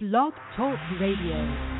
Blog Talk Radio.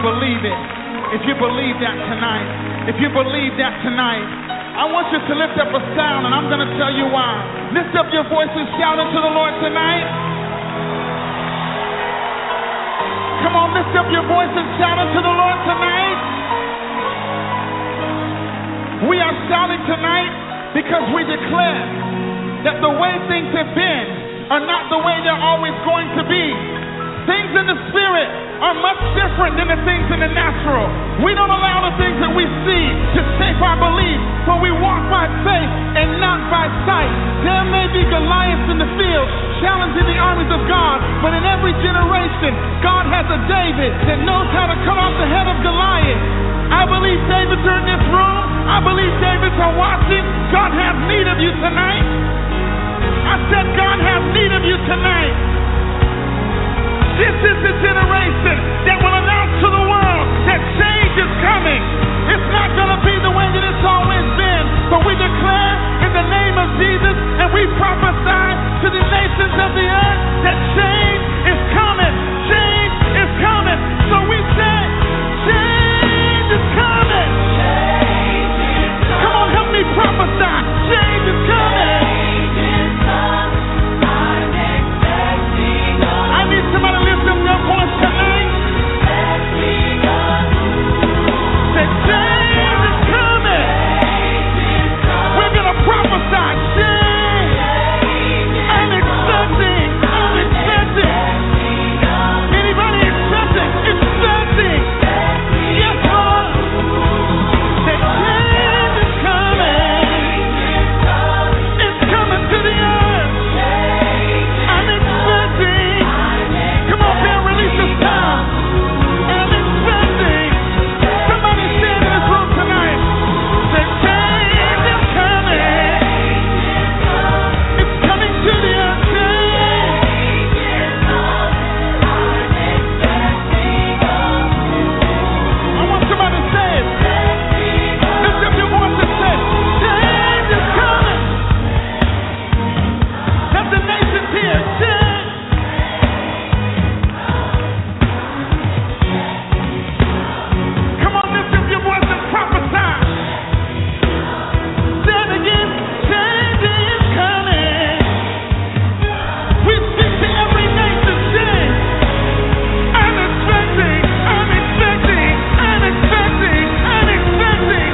Believe it. If you believe that tonight, I want you to lift up a sound, and I'm going to tell you why. Lift up your voice and shout unto the Lord tonight. Come on, lift up your voice and shout unto the Lord tonight. We are shouting tonight because we declare that the way things have been are not the way they're always going to be. Things in the spirit are much different than the things in the natural. We don't allow the things that we see to shape our belief, for we walk by faith and not by sight. There may be Goliaths in the field challenging the armies of God, but in every generation, God has a David that knows how to cut off the head of Goliath. I believe Davids are in this room. I believe Davids are watching. God has need of you tonight. I said God has need of you tonight. This is the generation that will announce to the world that change is coming. It's not going to be the way that it's always been, but we declare in the name of Jesus and we prophesy to the nations of the earth that change is coming. Change is coming. So we say, change is coming. Come on, help me prophesy. Change is coming. I need somebody to lift up their voice tonight. Say, change is coming. We're going to prophesy. Change. I'm expecting. Anybody expecting? Expecting. Yes, Lord. Say, change is coming. It's coming to the earth. I'm expecting. Come on, man, release this time. I'm expecting. Somebody stand in this room tonight. Say, change is coming. It's coming to the earth. Change. I want somebody to say it. Lift up your voice and say, change is coming. Let the nations hear. Change. Come on, lift up your voice and prophesy. Say it again. Change is coming. We speak to every nation. Change. I'm expecting. Yes. The change is coming. Change is coming.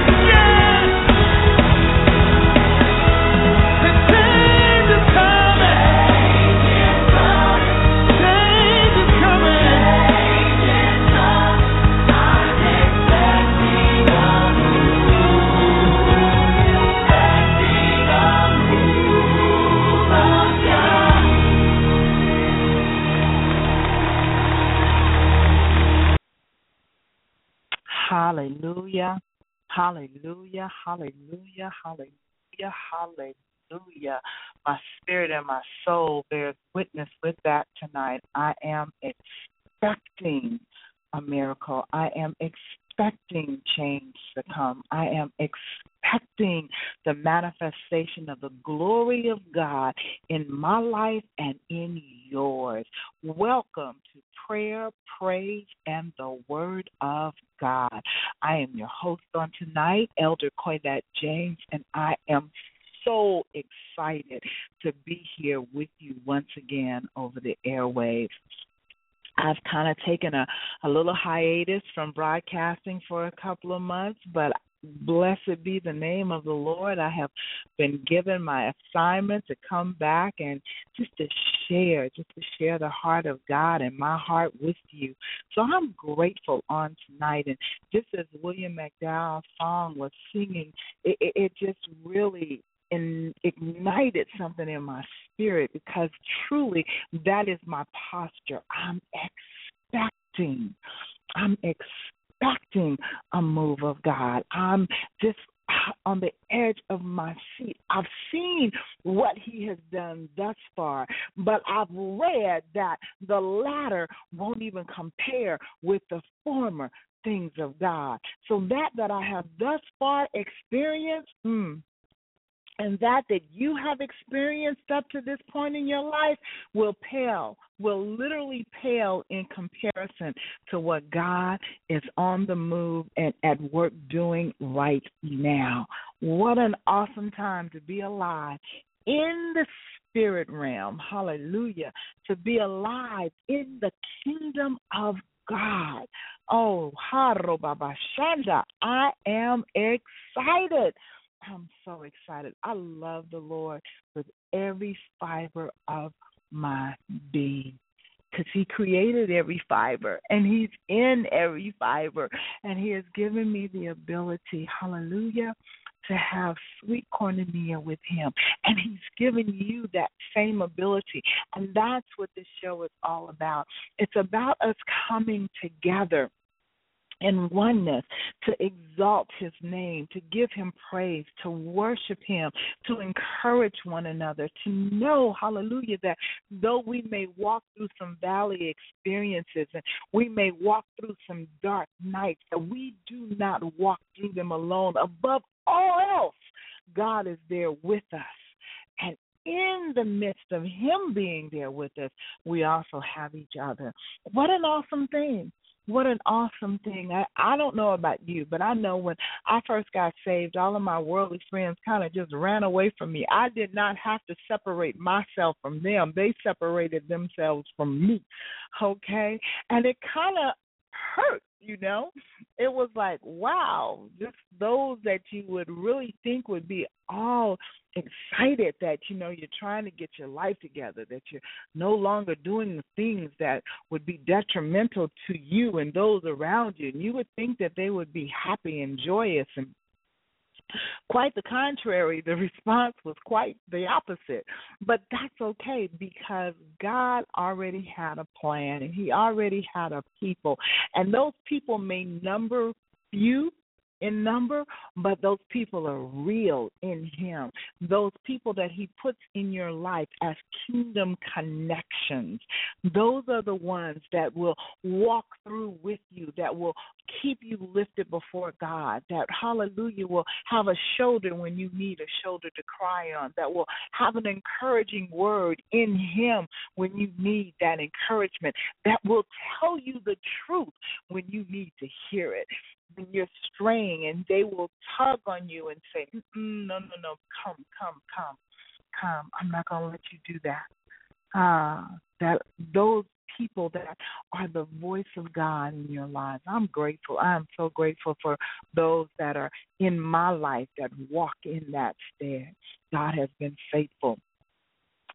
Hallelujah, hallelujah, hallelujah, hallelujah, hallelujah. My spirit and my soul bears witness with that tonight. I am expecting a miracle. I am expecting change to come. I am expecting the manifestation of the glory of God in my life and in yours. Welcome to Prayer, Praise, and the Word of God. I am your host on tonight, Elder Coyette James, and I am so excited to be here with you once again over the airwaves. I've kind of taken a little hiatus from broadcasting for a couple of months, but blessed be the name of the Lord. I have been given my assignment to come back and just to share the heart of God and my heart with you. So I'm grateful on tonight. And just as William McDowell's song was singing, it just really ignited something in my spirit, because truly that is my posture. I'm expecting a move of God. I'm just on the edge of my seat. I've seen what he has done thus far, but I've read that the latter won't even compare with the former things of God. So that I have thus far experienced, and that you have experienced up to this point in your life will pale, will literally pale in comparison to what God is on the move and at work doing right now. What an awesome time to be alive in the spirit realm, hallelujah, to be alive in the kingdom of God. Oh, I am excited. I'm so excited. I love the Lord with every fiber of my being because he created every fiber and he's in every fiber and he has given me the ability, hallelujah, to have sweet cornelia with him. And he's given you that same ability. And that's what this show is all about. It's about us coming together in oneness, to exalt his name, to give him praise, to worship him, to encourage one another, to know, hallelujah, that though we may walk through some valley experiences and we may walk through some dark nights, that we do not walk through them alone. Above all else, God is there with us. And in the midst of him being there with us, we also have each other. What an awesome thing. What an awesome thing. I don't know about you, but I know when I first got saved, all of my worldly friends kind of just ran away from me. I did not have to separate myself from them. They separated themselves from me, okay? And it kind of hurt, you know? It was like, wow, just those that you would really think would be all excited that, you know, you're trying to get your life together, that you're no longer doing the things that would be detrimental to you and those around you. And you would think that they would be happy and joyous. And quite the contrary, the response was quite the opposite. But that's okay because God already had a plan and he already had a people. And those people may number few in number, but those people are real in him. Those people that he puts in your life as kingdom connections, those are the ones that will walk through with you, that will keep you lifted before God, that, hallelujah, will have a shoulder when you need a shoulder to cry on, that will have an encouraging word in him when you need that encouragement, that will tell you the truth when you need to hear it. When you're straying, and they will tug on you and say, no, come. I'm not going to let you do that. That those people that are the voice of God in your lives. I'm grateful. I'm so grateful for those that are in my life that walk in that stead. God has been faithful.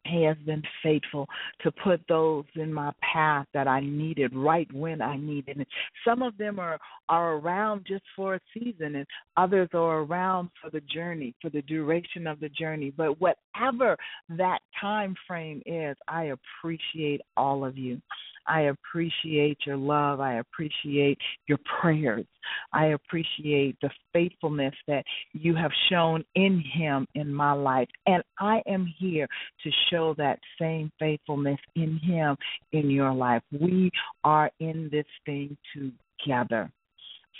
He has been faithful to put those in my path that I needed right when I needed it. Some of them are around just for a season, and others are around for the journey, for the duration of the journey. But whatever that time frame is, I appreciate all of you. I appreciate your love. I appreciate your prayers. I appreciate the faithfulness that you have shown in him in my life. And I am here to show that same faithfulness in him in your life. We are in this thing together.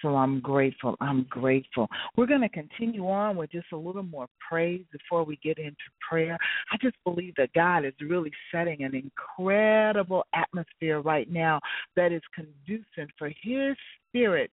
So I'm grateful. I'm grateful. We're going to continue on with just a little more praise before we get into prayer. I just believe that God is really setting an incredible atmosphere right now that is conducive for his spirit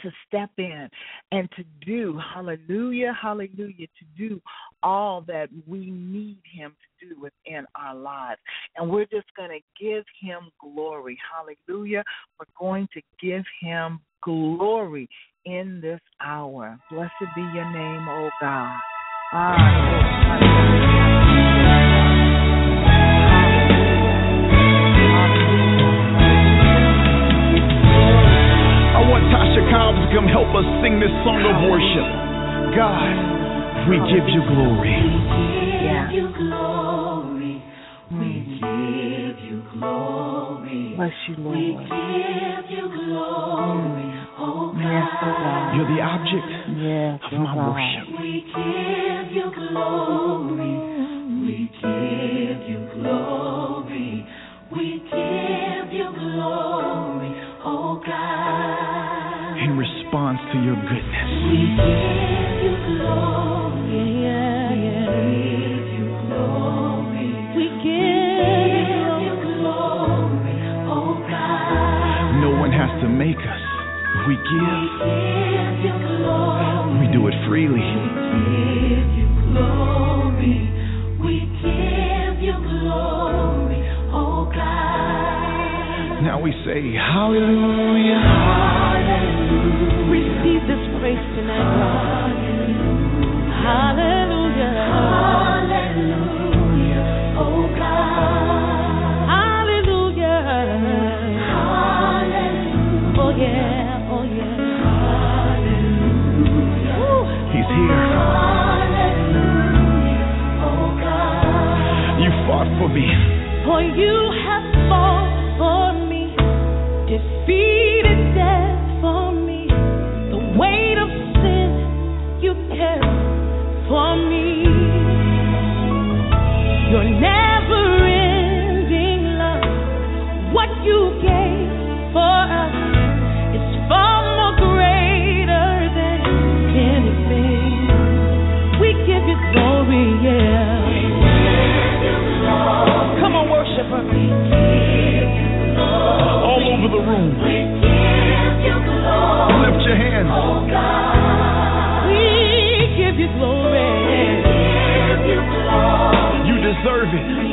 to step in and to do, hallelujah, hallelujah, to do all that we need him to do within our lives. And we're just going to give him glory, hallelujah. We're going to give him glory in this hour. Blessed be your name, O God. Amen. Come help us sing this song of worship. God, we give you glory. We give you glory. We give you glory. Bless you, Lord. We give you glory. Oh God. Yes, oh God. You're the object of my worship. We give you glory. We give you glory. We give you glory. Oh God. In response to your goodness. We give you glory. Serve it.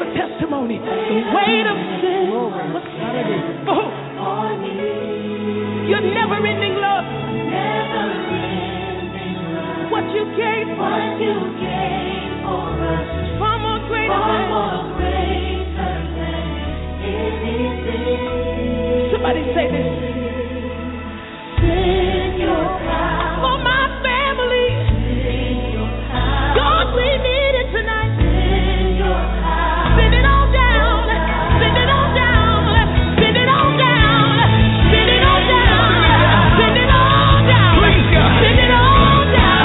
have a testimony. The weight of sin was on me. Your never-ending love. What you gave for us. Far more greater than anything. Somebody say this. Send your power for my family. Send your power. God, we need it tonight. Send your power. Send it all down. Send it all down. Send it all down. Send it all down. Send it all down. Please, God. Send it all down.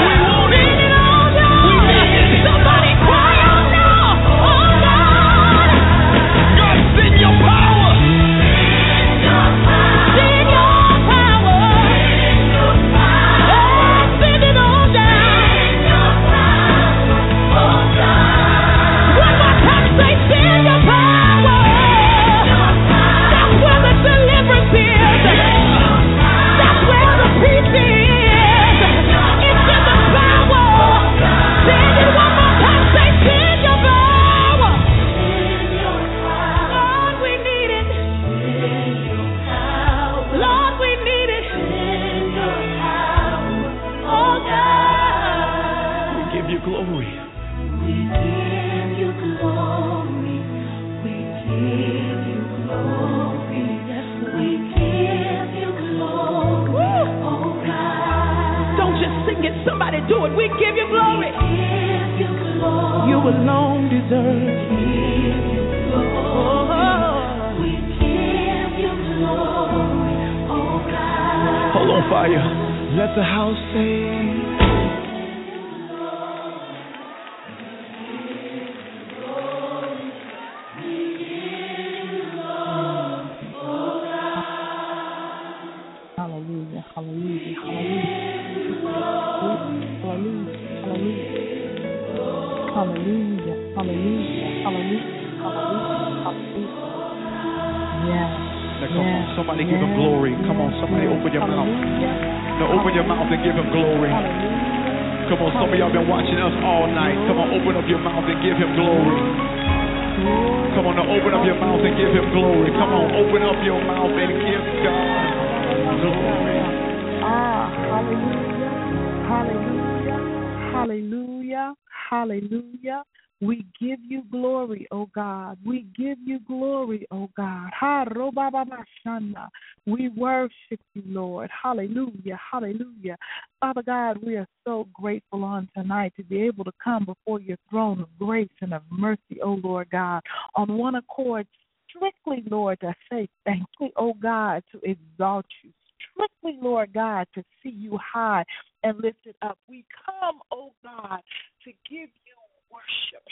We worship you, Lord. Hallelujah. Hallelujah. Father God, we are so grateful on tonight to be able to come before your throne of grace and of mercy, O Lord God, on one accord, strictly, Lord, to say thank you, O God, to exalt you. Strictly, Lord God, to see you high and lifted up. We come, O God, to give you worship.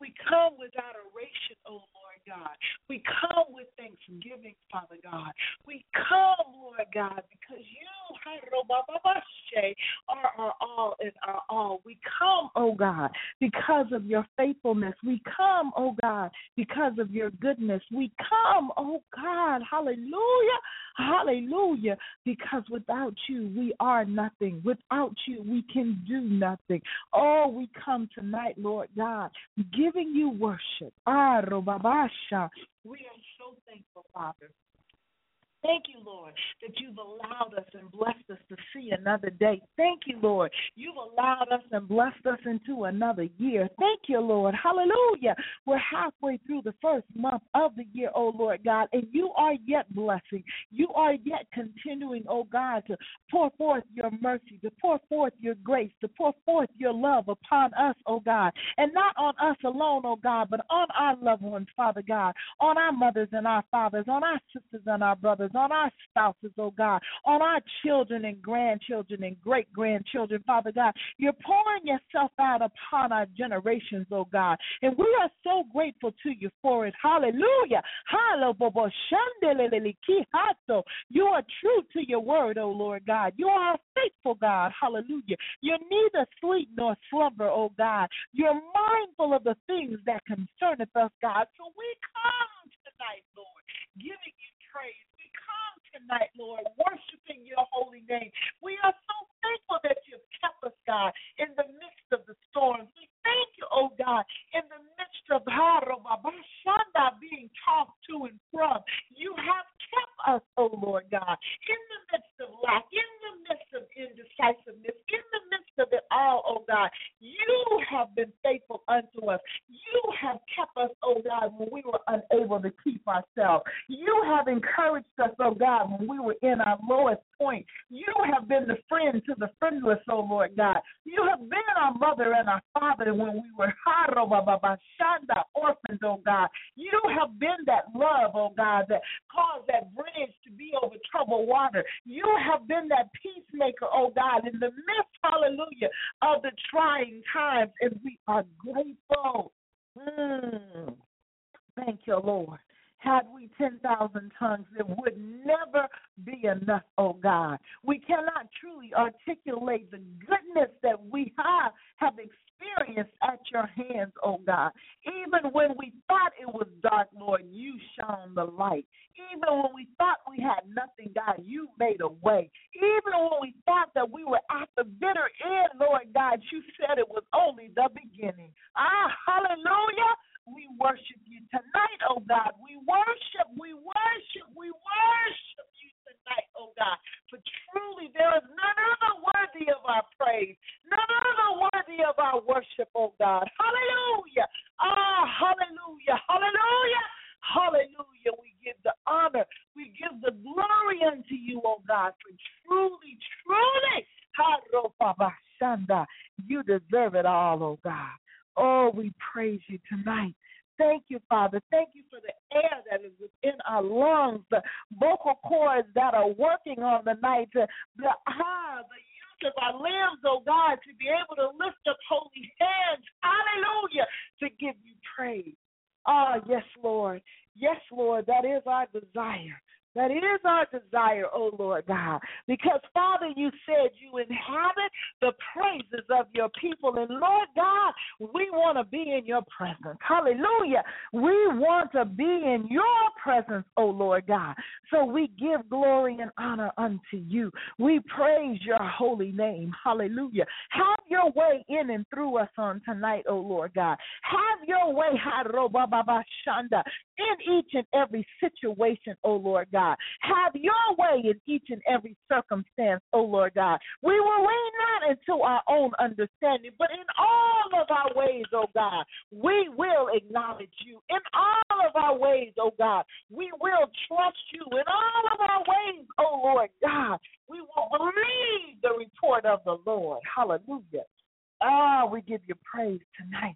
We come with adoration, O Lord God. We come with thanksgiving, Father God. We come, Lord God, because you are our all and our all. We come, O God, because of your faithfulness. We come, O God, because of your goodness. We come, O God, hallelujah, hallelujah, because without you, we are nothing. Without you, we can do nothing. Oh, we come tonight, Lord God, giving you worship. Ah, Robabasha. We are so thankful, Father. Thank you, Lord, that you've allowed us and blessed us to see another day. Thank you, Lord. You've allowed us and blessed us into another year. Thank you, Lord. Hallelujah. We're halfway through the first month of the year, oh, Lord God, and you are yet blessing. You are yet continuing, oh, God, to pour forth your mercy, to pour forth your grace, to pour forth your love upon us, oh, God, and not on us alone, oh, God, but on our loved ones, Father God, on our mothers and our fathers, on our sisters and our brothers, on our spouses, oh God, on our children and grandchildren and great-grandchildren, Father God. You're pouring yourself out upon our generations, oh God, and we are so grateful to you for it. Hallelujah. You are true to your word, oh Lord God. You are a faithful God. Hallelujah. You're neither sleep nor slumber, oh God. You're mindful of the things that concerneth us, God. So we come tonight, Lord, giving you praise. Tonight, Lord, worshiping your holy name. We are so thankful that you've kept us, God, in the midst of the storms. We thank you, oh oh God, in the midst of being talked to and from. You have kept us, oh Lord God, in the midst of lack, in the midst of indecisiveness, in the midst of it all, oh God. You have been faithful unto us. You have kept us, oh God, when we were unable to keep ourselves. You have encouraged us, oh God, when we were in our lowest point. You have been the friend to the friendless, oh Lord God. You have been our mother and our father when we were orphans, oh God. You have been that love, oh God, that caused that bridge to be over troubled water. You have been that peacemaker, oh God, in the midst, hallelujah, of the trying times, and we are grateful. Thank you, Lord. Had we 10,000 tongues, it would never be enough, oh God. We cannot truly articulate the goodness that we have experienced at your hands, oh God. Even when we thought it was dark, Lord, you shone the light. Even when we thought we had nothing, God, you made a way. Even when we thought that we were at the bitter end, Lord God, you said it was only the beginning. Ah, hallelujah. We worship you tonight, oh God. We worship you tonight, oh God. For truly there is none other worthy of our praise, none other worthy of our worship, oh God. Hallelujah. Ah, hallelujah, hallelujah, hallelujah. We give the honor, we give the glory unto you, oh God. For truly, truly, you deserve it all, oh God. Oh, we praise you tonight. Thank you, Father. Thank you for the air that is within our lungs, the vocal cords that are working on the night, the use of our limbs, oh God, to be able to lift up holy hands, hallelujah, to give you praise. Ah, oh, yes, Lord. Yes, Lord, that is our desire. That is our desire, oh Lord God, because, Father, you said you inhabit the praises of your people. And, Lord God, we want to be in your presence. Hallelujah. We want to be in your presence, oh Lord God. So we give glory and honor unto you. We praise your holy name. Hallelujah. Have your way in and through us on tonight, oh Lord God. Have your way, in each and every situation, oh Lord God. Have your way in each and every circumstance, O Lord God. We will lean not into our own understanding, but in all of our ways, O God, we will acknowledge you. In all of our ways, O God, we will trust you. In all of our ways, O Lord God, we will believe the report of the Lord. Hallelujah. Ah, we give you praise tonight.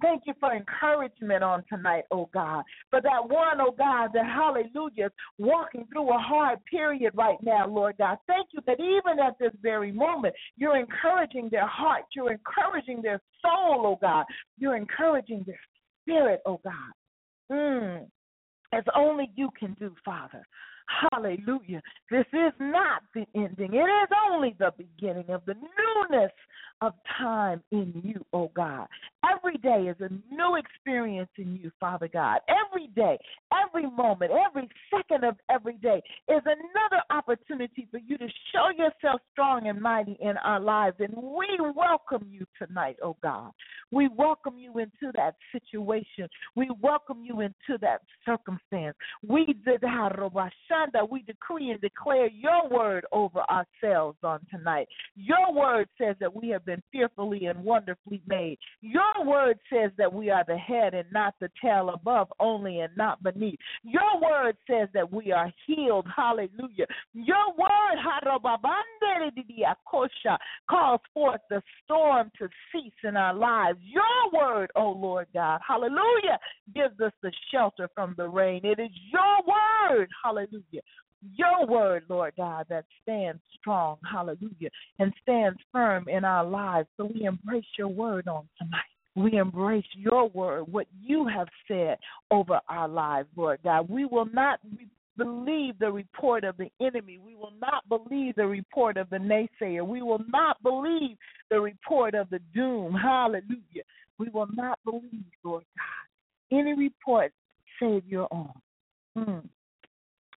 Thank you for encouragement on tonight, oh God. For that one, oh God, that, hallelujah, is walking through a hard period right now, Lord God. Thank you that even at this very moment, you're encouraging their heart. You're encouraging their soul, oh God. You're encouraging their spirit, oh God. As only you can do, Father. Hallelujah. This is not the ending. It is only the beginning of the newness of time in you, oh God. Every day is a new experience in you, Father God. Every day, every moment, every second of every day is another opportunity for you to show yourself strong and mighty in our lives. And we welcome you tonight, oh God. We welcome you into that situation. We welcome you into that circumstance. We decree and declare your word over ourselves on tonight. Your word says that we have been fearfully and wonderfully made. Your word says that we are the head and not the tail, above only and not beneath. Your word says that we are healed. Hallelujah. Your word calls forth the storm to cease in our lives. Your word, oh Lord God, hallelujah, gives us the shelter from the rain. It is your word, hallelujah. Your word, Lord God, that stands strong, hallelujah, and stands firm in our lives. So we embrace your word on tonight. We embrace your word, what you have said over our lives, Lord God. We will not believe the report of the enemy. We will not believe the report of the naysayer. We will not believe the report of the doom, hallelujah. We will not believe, Lord God, any report save your own.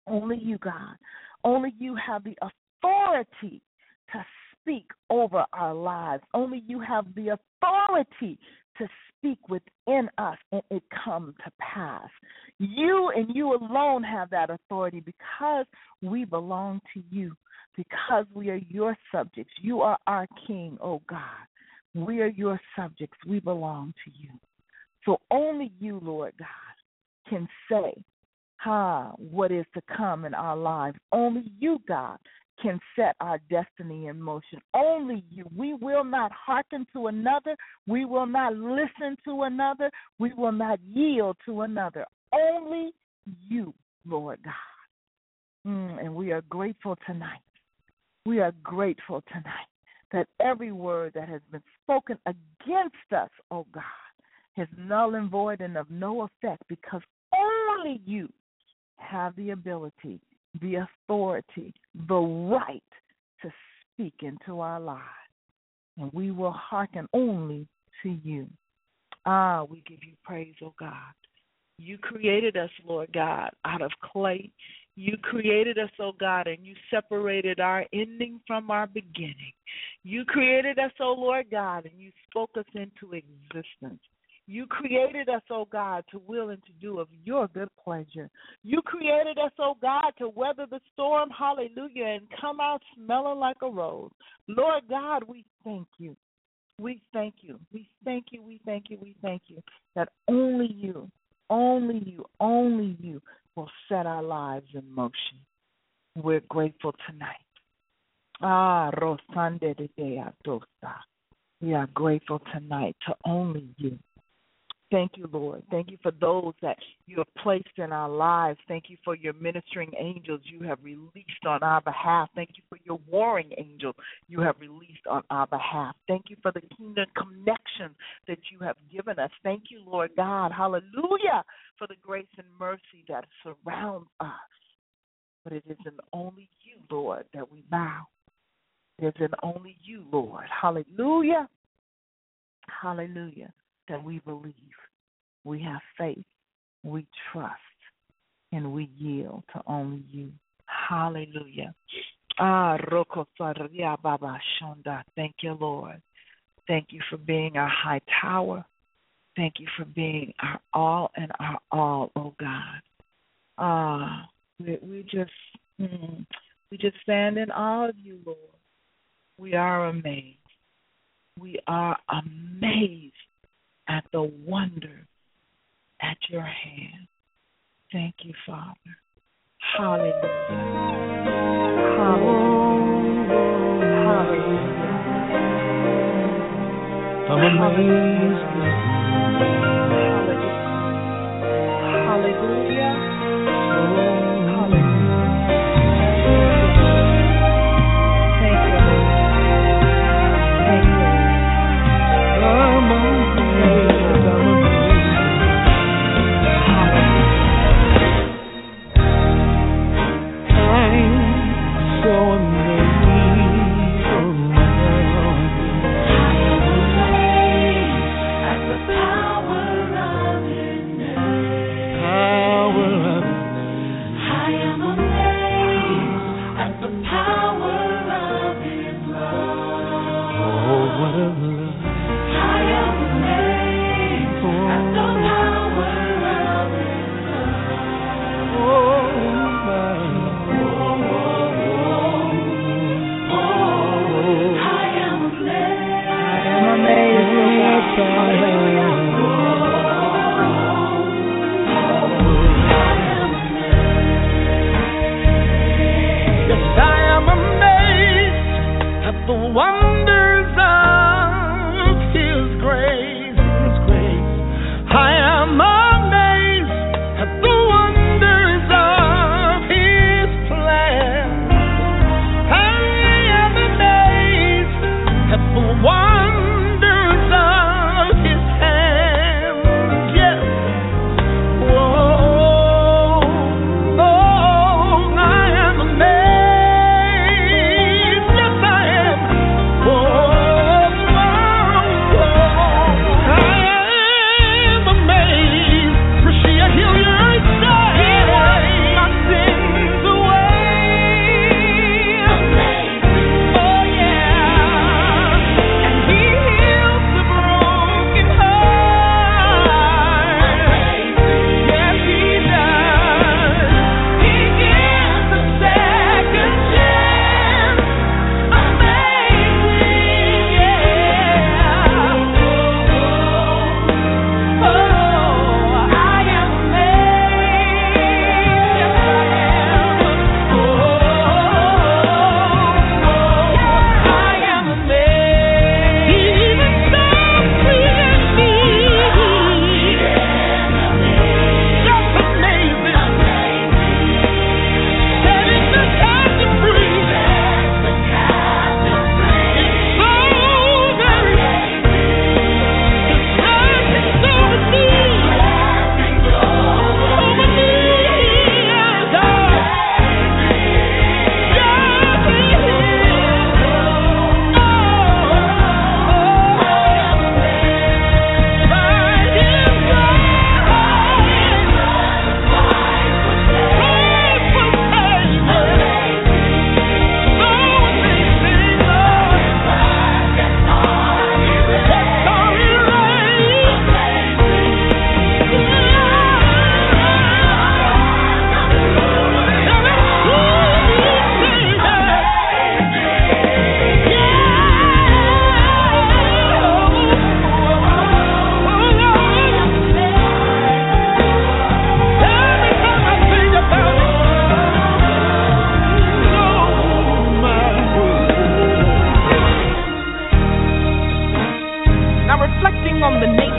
Only you, God, only you have the authority to speak over our lives. Only you have the authority to speak within us and it come to pass. You and you alone have that authority because we belong to you, because we are your subjects. You are our king, oh God. We are your subjects. We belong to you. So only you, Lord God, can say what is to come in our lives. Only you, God, can set our destiny in motion. Only you. We will not hearken to another. We will not listen to another. We will not yield to another. Only you, Lord God. And we are grateful tonight. We are grateful tonight that every word that has been spoken against us, oh God, is null and void and of no effect because only you have the ability, the authority, the right to speak into our lives. And we will hearken only to you. Ah, we give you praise, oh God. You created us, Lord God, out of clay. You created us, oh God, and you separated our ending from our beginning. You created us, oh Lord God, and you spoke us into existence. You created us, oh God, to will and to do of your good pleasure. You created us, oh God, to weather the storm, hallelujah, and come out smelling like a rose. Lord God, we thank you. We thank you. We thank you. We thank you. We thank you that only you, only you, only you will set our lives in motion. We're grateful tonight. Ah, Rosande de Dea Dosa. We are grateful tonight to only you. Thank you, Lord. Thank you for those that you have placed in our lives. Thank you for your ministering angels you have released on our behalf. Thank you for your warring angels you have released on our behalf. Thank you for the kingdom connections that you have given us. Thank you, Lord God, hallelujah, for the grace and mercy that surrounds us. But it is in only you, Lord, that we bow. It is in only you, Lord, hallelujah, hallelujah, that we believe, we have faith, we trust, and we yield to only you. Hallelujah. Ah, Roko Saria Baba Shonda. Thank you, Lord. Thank you for being our high tower. Thank you for being our all and our all, oh God. Ah, we just stand in awe of you, Lord. We are amazed. We are amazed at the wonder at your hand. Thank you, Father. Hallelujah. Hallelujah. Hallelujah. I'm amazed. Hallelujah. Hallelujah. Hallelujah. Thank you, Lord. Thank you.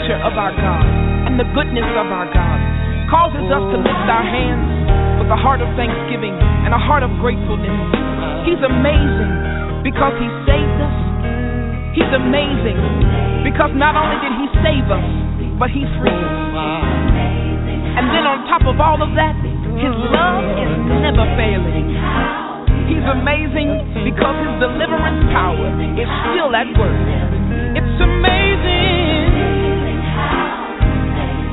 nature of our God and the goodness of our God, causes us to lift our hands with a heart of thanksgiving and a heart of gratefulness. He's amazing because he saved us. He's amazing because not only did he save us, but he freed us. And then on top of all of that, his love is never failing. He's amazing because his deliverance power is still at work. It's amazing.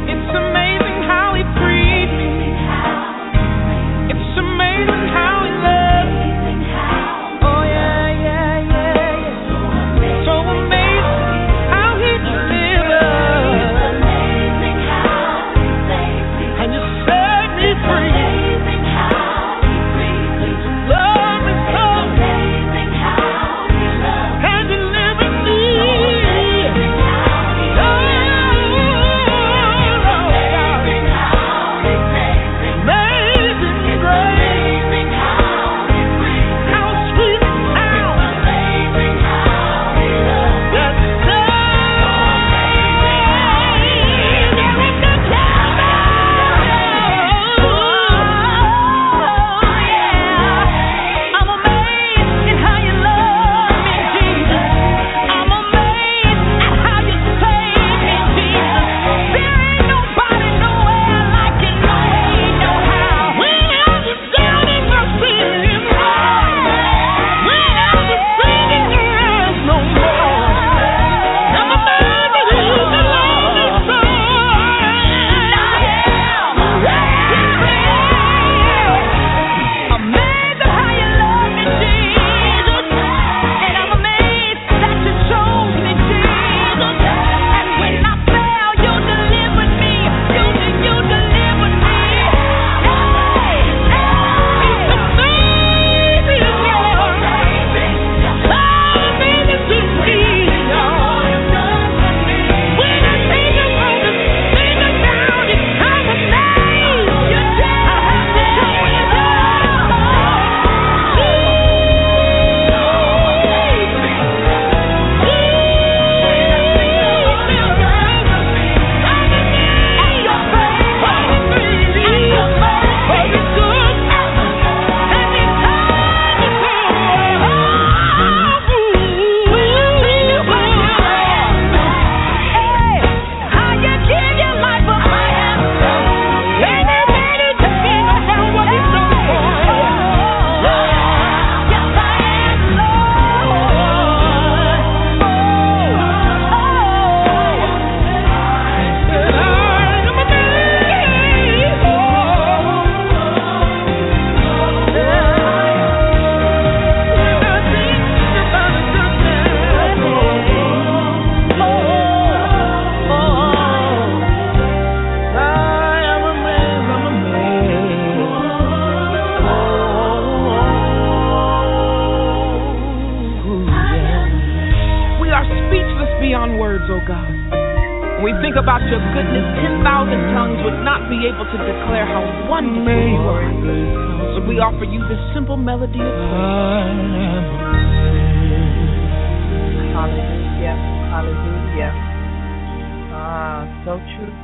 It's amazing how he freed me. It's amazing how he loved me. Oh yeah, yeah, yeah, yeah. So amazing how he delivered. It's amazing how he saved me. And you set me free.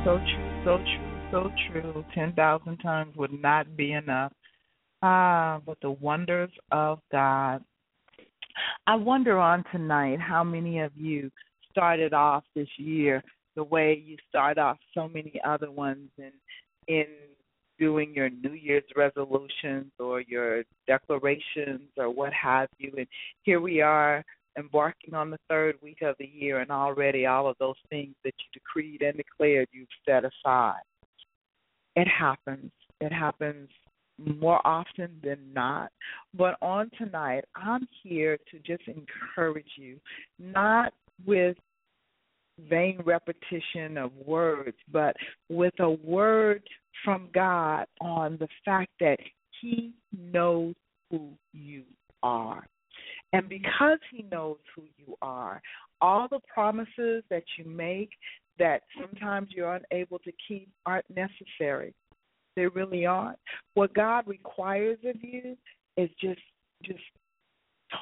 So true. 10,000 times would not be enough. But the wonders of God. I wonder on tonight how many of you started off this year the way you start off so many other ones in doing your New Year's resolutions or your declarations or what have you. And here we are, embarking on the third week of the year, and already all of those things that you decreed and declared you've set aside. It happens. It happens more often than not. But on tonight, I'm here to just encourage you, not with vain repetition of words, but with a word from God on the fact that he knows who you are. And because he knows who you are, all the promises that you make that sometimes you're unable to keep aren't necessary. They really aren't. What God requires of you is just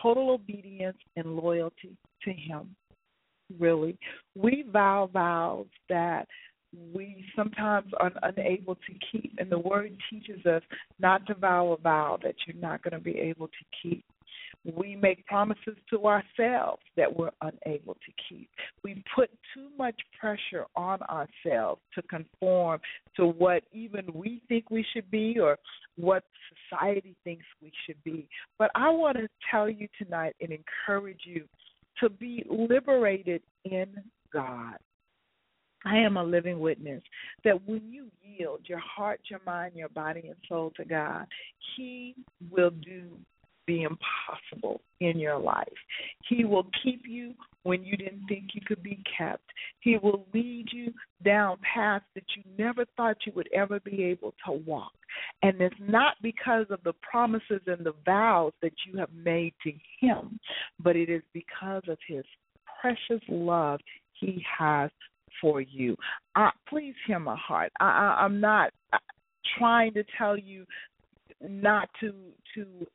total obedience and loyalty to him. really. We vow vows that we sometimes are unable to keep, and the Word teaches us not to vow a vow that you're not going to be able to keep. We make promises to ourselves that we're unable to keep. We put too much pressure on ourselves to conform to what even we think we should be or what society thinks we should be. But I want to tell you tonight and encourage you to be liberated in God. I am a living witness that when you yield your heart, your mind, your body, and soul to God, He will do the impossible in your life. He will keep you when you didn't think you could be kept. He will lead you down paths that you never thought you would ever be able to walk. And it's not because of the promises and the vows that you have made to Him, but it is because of His precious love He has for you. Please hear my heart. I'm not trying to tell you not to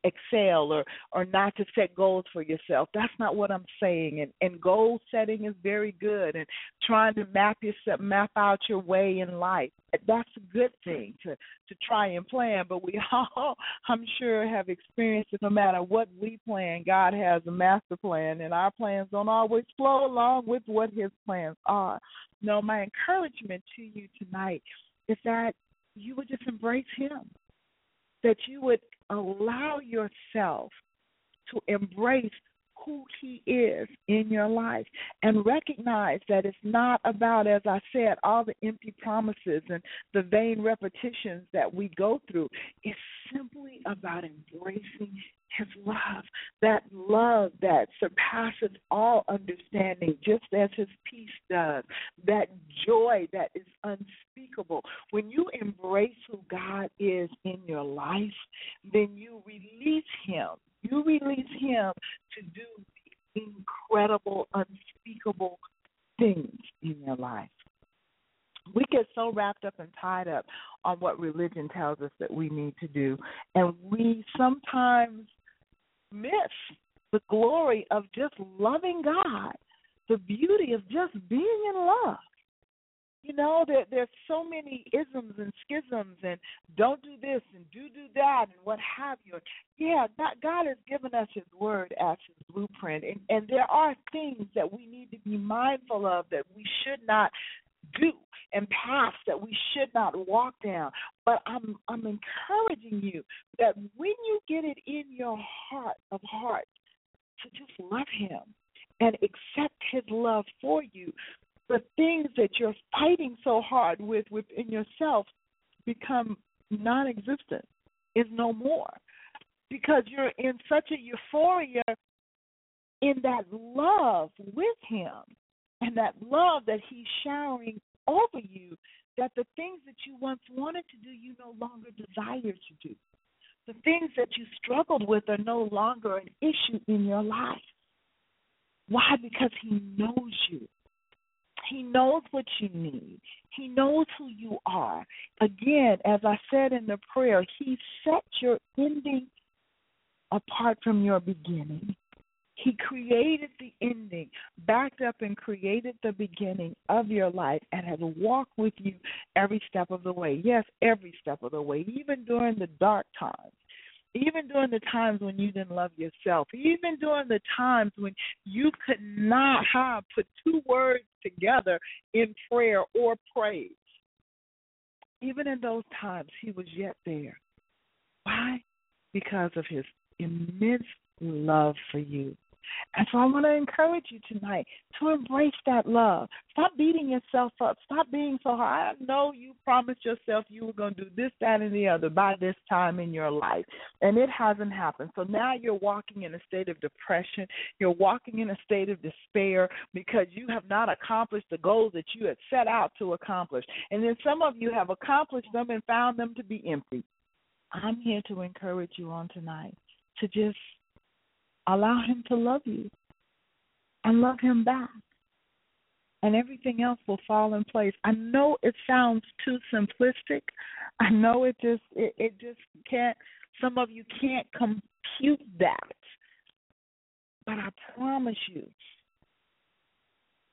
excel or not to set goals for yourself. That's not what I'm saying. And goal setting is very good, and trying to map out your way in life. That's a good thing to try and plan, but we all, I'm sure, have experienced that no matter what we plan, God has a master plan, and our plans don't always flow along with what His plans are. No, my encouragement to you tonight is that you would just embrace Him, that you would allow yourself to embrace who He is in your life and recognize that it's not about, as I said, all the empty promises and the vain repetitions that we go through. It's simply about embracing His love that surpasses all understanding, just as His peace does, that joy that is unspeakable. When you embrace who God is in your life, then you release Him. You release Him to do the incredible, unspeakable things in your life. We get so wrapped up and tied up on what religion tells us that we need to do, and we sometimes miss the glory of just loving God, the beauty of just being in love. You know, there's so many isms and schisms and don't do this and do that and what have you. Yeah, God has given us His word as His blueprint, and there are things that we need to be mindful of that we should not do and paths that we should not walk down. But I'm encouraging you that when you get it in your heart of hearts to just love Him and accept His love for you, the things that you're fighting so hard with within yourself become non-existent, is no more, because you're in such a euphoria in that love with Him and that love that He's showering over you that the things that you once wanted to do, you no longer desire to do. The things that you struggled with are no longer an issue in your life. Why? Because He knows you. He knows what you need. He knows who you are. Again, as I said in the prayer, He set your ending apart from your beginning. He created the ending, backed up and created the beginning of your life, and has walked with you every step of the way. Yes, every step of the way, even during the dark times, even during the times when you didn't love yourself, even during the times when you could not put two words together in prayer or praise. Even in those times, He was yet there. Why? Because of His immense love for you. And so I want to encourage you tonight to embrace that love. Stop beating yourself up. Stop being so hard. I know you promised yourself you were going to do this, that, and the other by this time in your life, and it hasn't happened. So now you're walking in a state of depression. You're walking in a state of despair because you have not accomplished the goals that you had set out to accomplish. And then some of you have accomplished them and found them to be empty. I'm here to encourage you on tonight to just allow Him to love you and love Him back, and everything else will fall in place. I know it sounds too simplistic. I know it just can't, some of you can't compute that. But I promise you,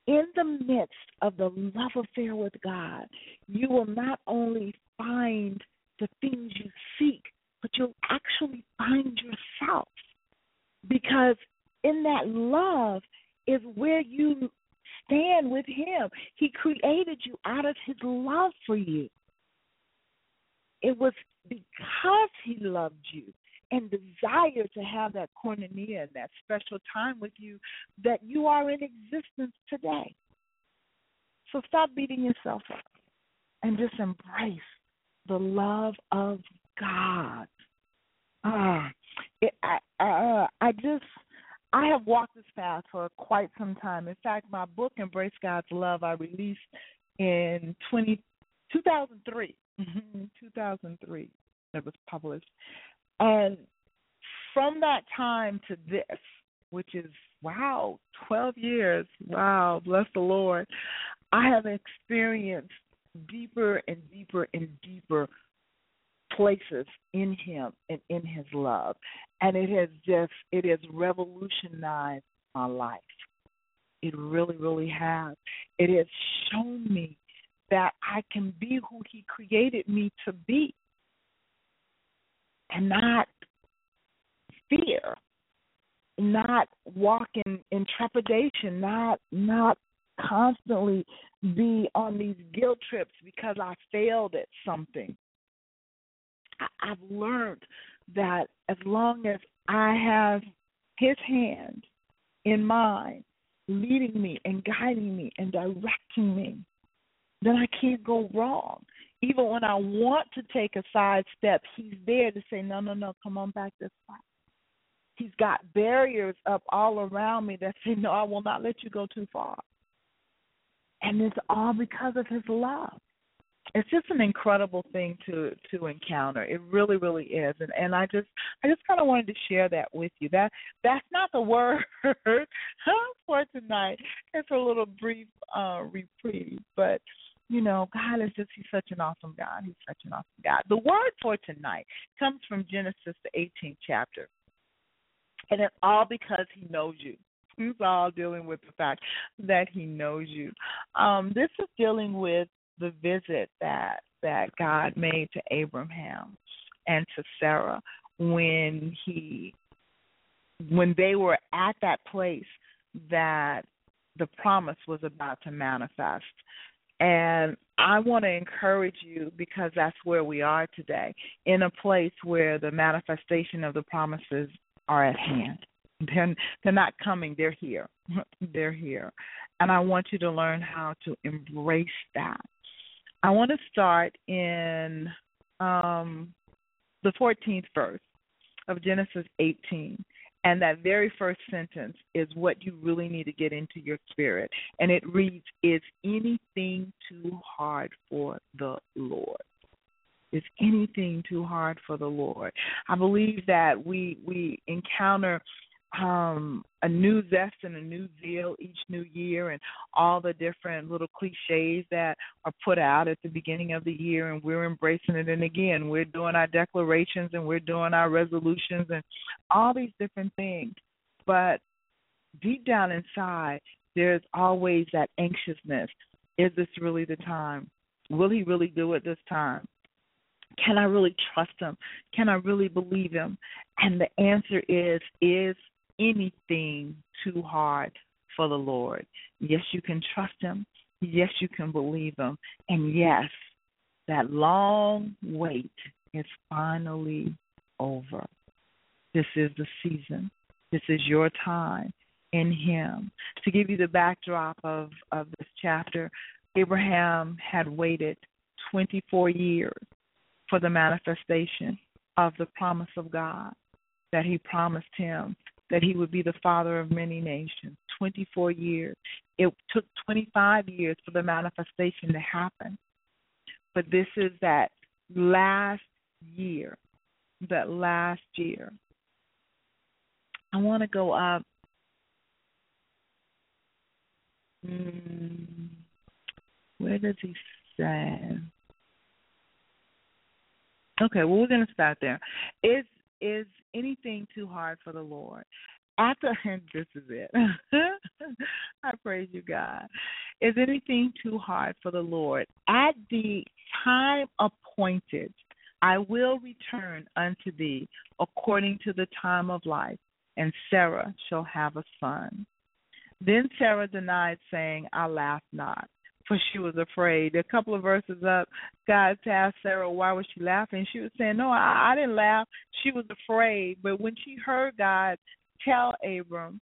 in the midst of the love affair with God, you will not only find the things you seek, but you'll actually find yourself. Because in that love is where you stand with him. He created you out of his love for you. It was because he loved you and desired to have that koinonia, that special time with you, that you are in existence today. So stop beating yourself up and just embrace the love of God. I have walked this path for quite some time. In fact, my book, Embrace God's Love, I released in 2003. 2003, it was published. And from that time to this, which is, 12 years, bless the Lord, I have experienced deeper and deeper and deeper places in him and in his love. And it has revolutionized my life. It really, really has. It has shown me that I can be who he created me to be and not fear, not walk in trepidation, not constantly be on these guilt trips because I failed at something. I've learned that as long as I have his hand in mine, leading me and guiding me and directing me, then I can't go wrong. Even when I want to take a side step, he's there to say, no, come on back this way. He's got barriers up all around me that say, no, I will not let you go too far. And it's all because of his love. It's just an incredible thing to encounter. It really, really is. And I just kind of wanted to share that with you. That's not the word for tonight. It's a little brief reprieve. But, you know, God is just, he's such an awesome God. He's such an awesome God. The word for tonight comes from Genesis, the 18th chapter. And it's all because he knows you. It's all dealing with the fact that he knows you. This is dealing with the visit that God made to Abraham and to Sarah when they were at that place that the promise was about to manifest. And I want to encourage you, because that's where we are today, in a place where the manifestation of the promises are at hand. They're not coming, they're here. They're here. And I want you to learn how to embrace that. I want to start in the 14th verse of Genesis 18, and that very first sentence is what you really need to get into your spirit, and it reads, is anything too hard for the Lord? Is anything too hard for the Lord? I believe that we encounter a new zest and a new zeal each new year, and all the different little cliches that are put out at the beginning of the year, and we're embracing it. And again, we're doing our declarations and we're doing our resolutions and all these different things. But deep down inside, there's always that anxiousness. Is this really the time? Will he really do it this time? Can I really trust him? Can I really believe him? And the answer is anything too hard for the Lord? Yes, you can trust him. Yes, you can believe him. And yes, that long wait is finally over. This is the season. This is your time in him. To give you the backdrop of this chapter, Abraham had waited 24 years for the manifestation of the promise of God that he promised him, that he would be the father of many nations. 24 years. It took 25 years for the manifestation to happen. But this is that last year. I want to go up where does he say? Okay, well, we're going to start there. Is anything too hard for the Lord? after this is it. I praise you, God. Is anything too hard for the Lord? At the time appointed, I will return unto thee according to the time of life, and Sarah shall have a son. Then Sarah denied, saying, I laugh not, for she was afraid. A couple of verses up, God asked Sarah, why was she laughing? She was saying, no, I didn't laugh. She was afraid. But when she heard God tell Abram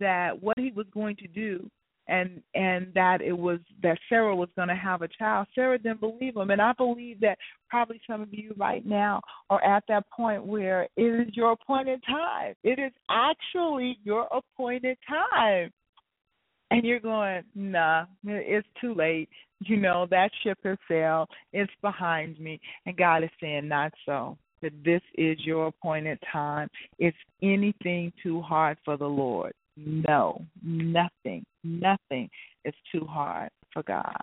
that what he was going to do, and that it was that Sarah was going to have a child, Sarah didn't believe him. And I believe that probably some of you right now are at that point where it is your appointed time. It is actually your appointed time. And you're going, nah, it's too late. You know, that ship has sailed. It's behind me. And God is saying, not so. That this is your appointed time. Is anything too hard for the Lord? No, nothing. Nothing is too hard for God.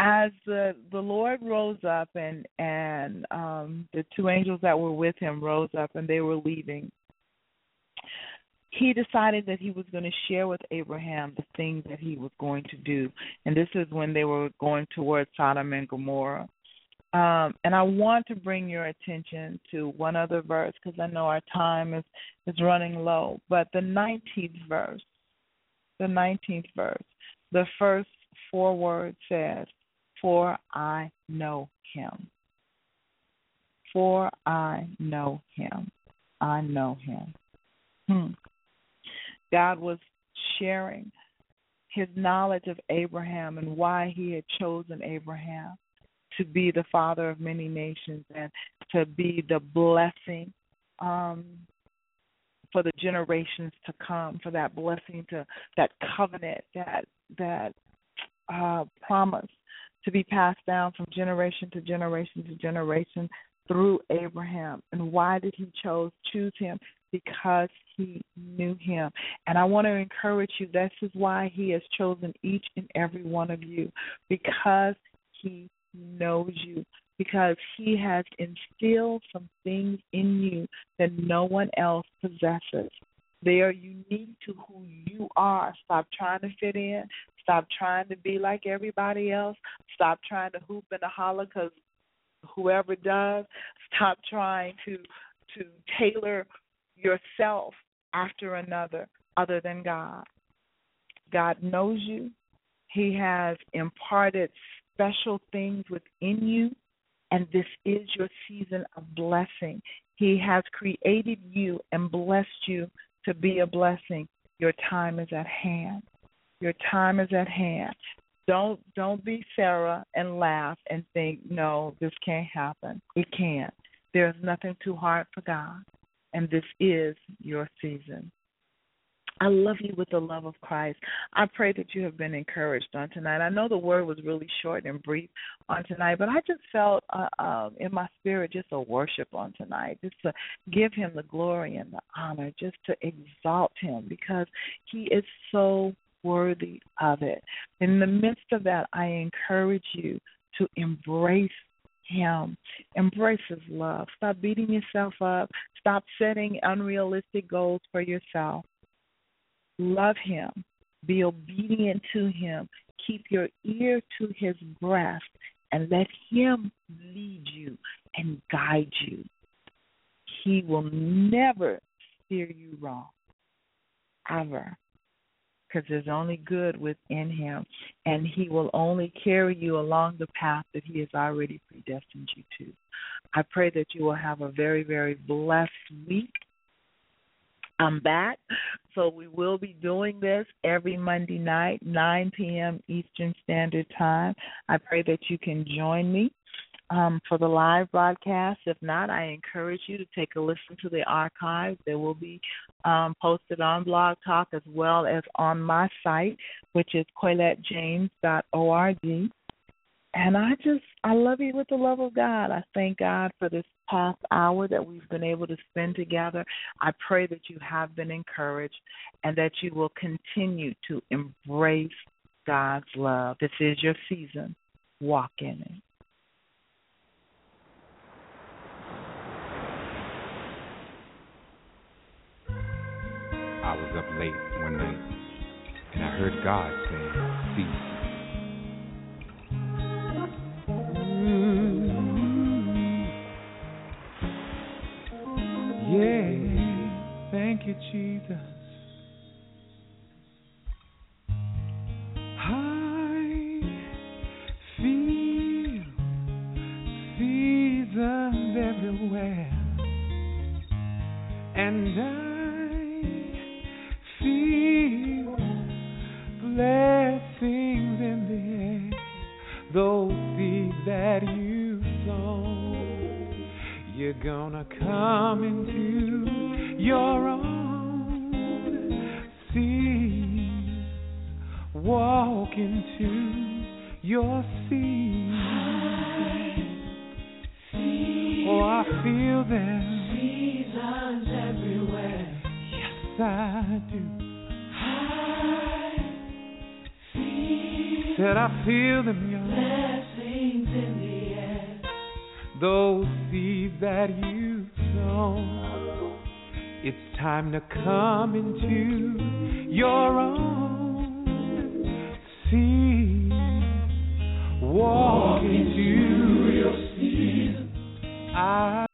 As the Lord rose up and the two angels that were with him rose up and they were leaving, he decided that he was going to share with Abraham the things that he was going to do. And this is when they were going towards Sodom and Gomorrah. And I want to bring your attention to one other verse because I know our time is running low. But the 19th verse, the first four words says, for I know him. For I know him. I know him. God was sharing his knowledge of Abraham and why he had chosen Abraham to be the father of many nations and to be the blessing for the generations to come, for that blessing, to that covenant, that promise to be passed down from generation to generation to generation through Abraham. And why did he choose him? Because he knew him. And I want to encourage you, this is why he has chosen each and every one of you, because he knows you, because he has instilled some things in you that no one else possesses. They are unique to who you are. Stop trying to fit in. Stop trying to be like everybody else. Stop trying to hoop and a holler because whoever does. Stop trying to tailor yourself after another other than God. God knows you. He has imparted special things within you, and this is your season of blessing. He has created you and blessed you to be a blessing. Your time is at hand. Your time is at hand. Don't be Sarah and laugh and think, no, this can't happen. It can't. There's nothing too hard for God, and this is your season. I love you with the love of Christ. I pray that you have been encouraged on tonight. I know the word was really short and brief on tonight, but I just felt in my spirit just a worship on tonight, just to give him the glory and the honor, just to exalt him because he is so worthy of it. In the midst of that, I encourage you to embrace him. Embrace his love. Stop beating yourself up. Stop setting unrealistic goals for yourself. Love him. Be obedient to him. Keep your ear to his breast and let him lead you and guide you. He will never steer you wrong, ever, because there's only good within him, and he will only carry you along the path that he has already predestined you to. I pray that you will have a very, very blessed week. I'm back, so we will be doing this every Monday night, 9 p.m. Eastern Standard Time. I pray that you can join me for the live broadcast. If not, I encourage you to take a listen to the archives. They will be posted on Blog Talk as well as on my site, which is colettejames.org. And I love you with the love of God. I thank God for this past hour that we've been able to spend together. I pray that you have been encouraged and that you will continue to embrace God's love. This is your season. Walk in it. was up late one night, and I heard God say, cease. Yeah, thank you, Jesus. Walk into your season. I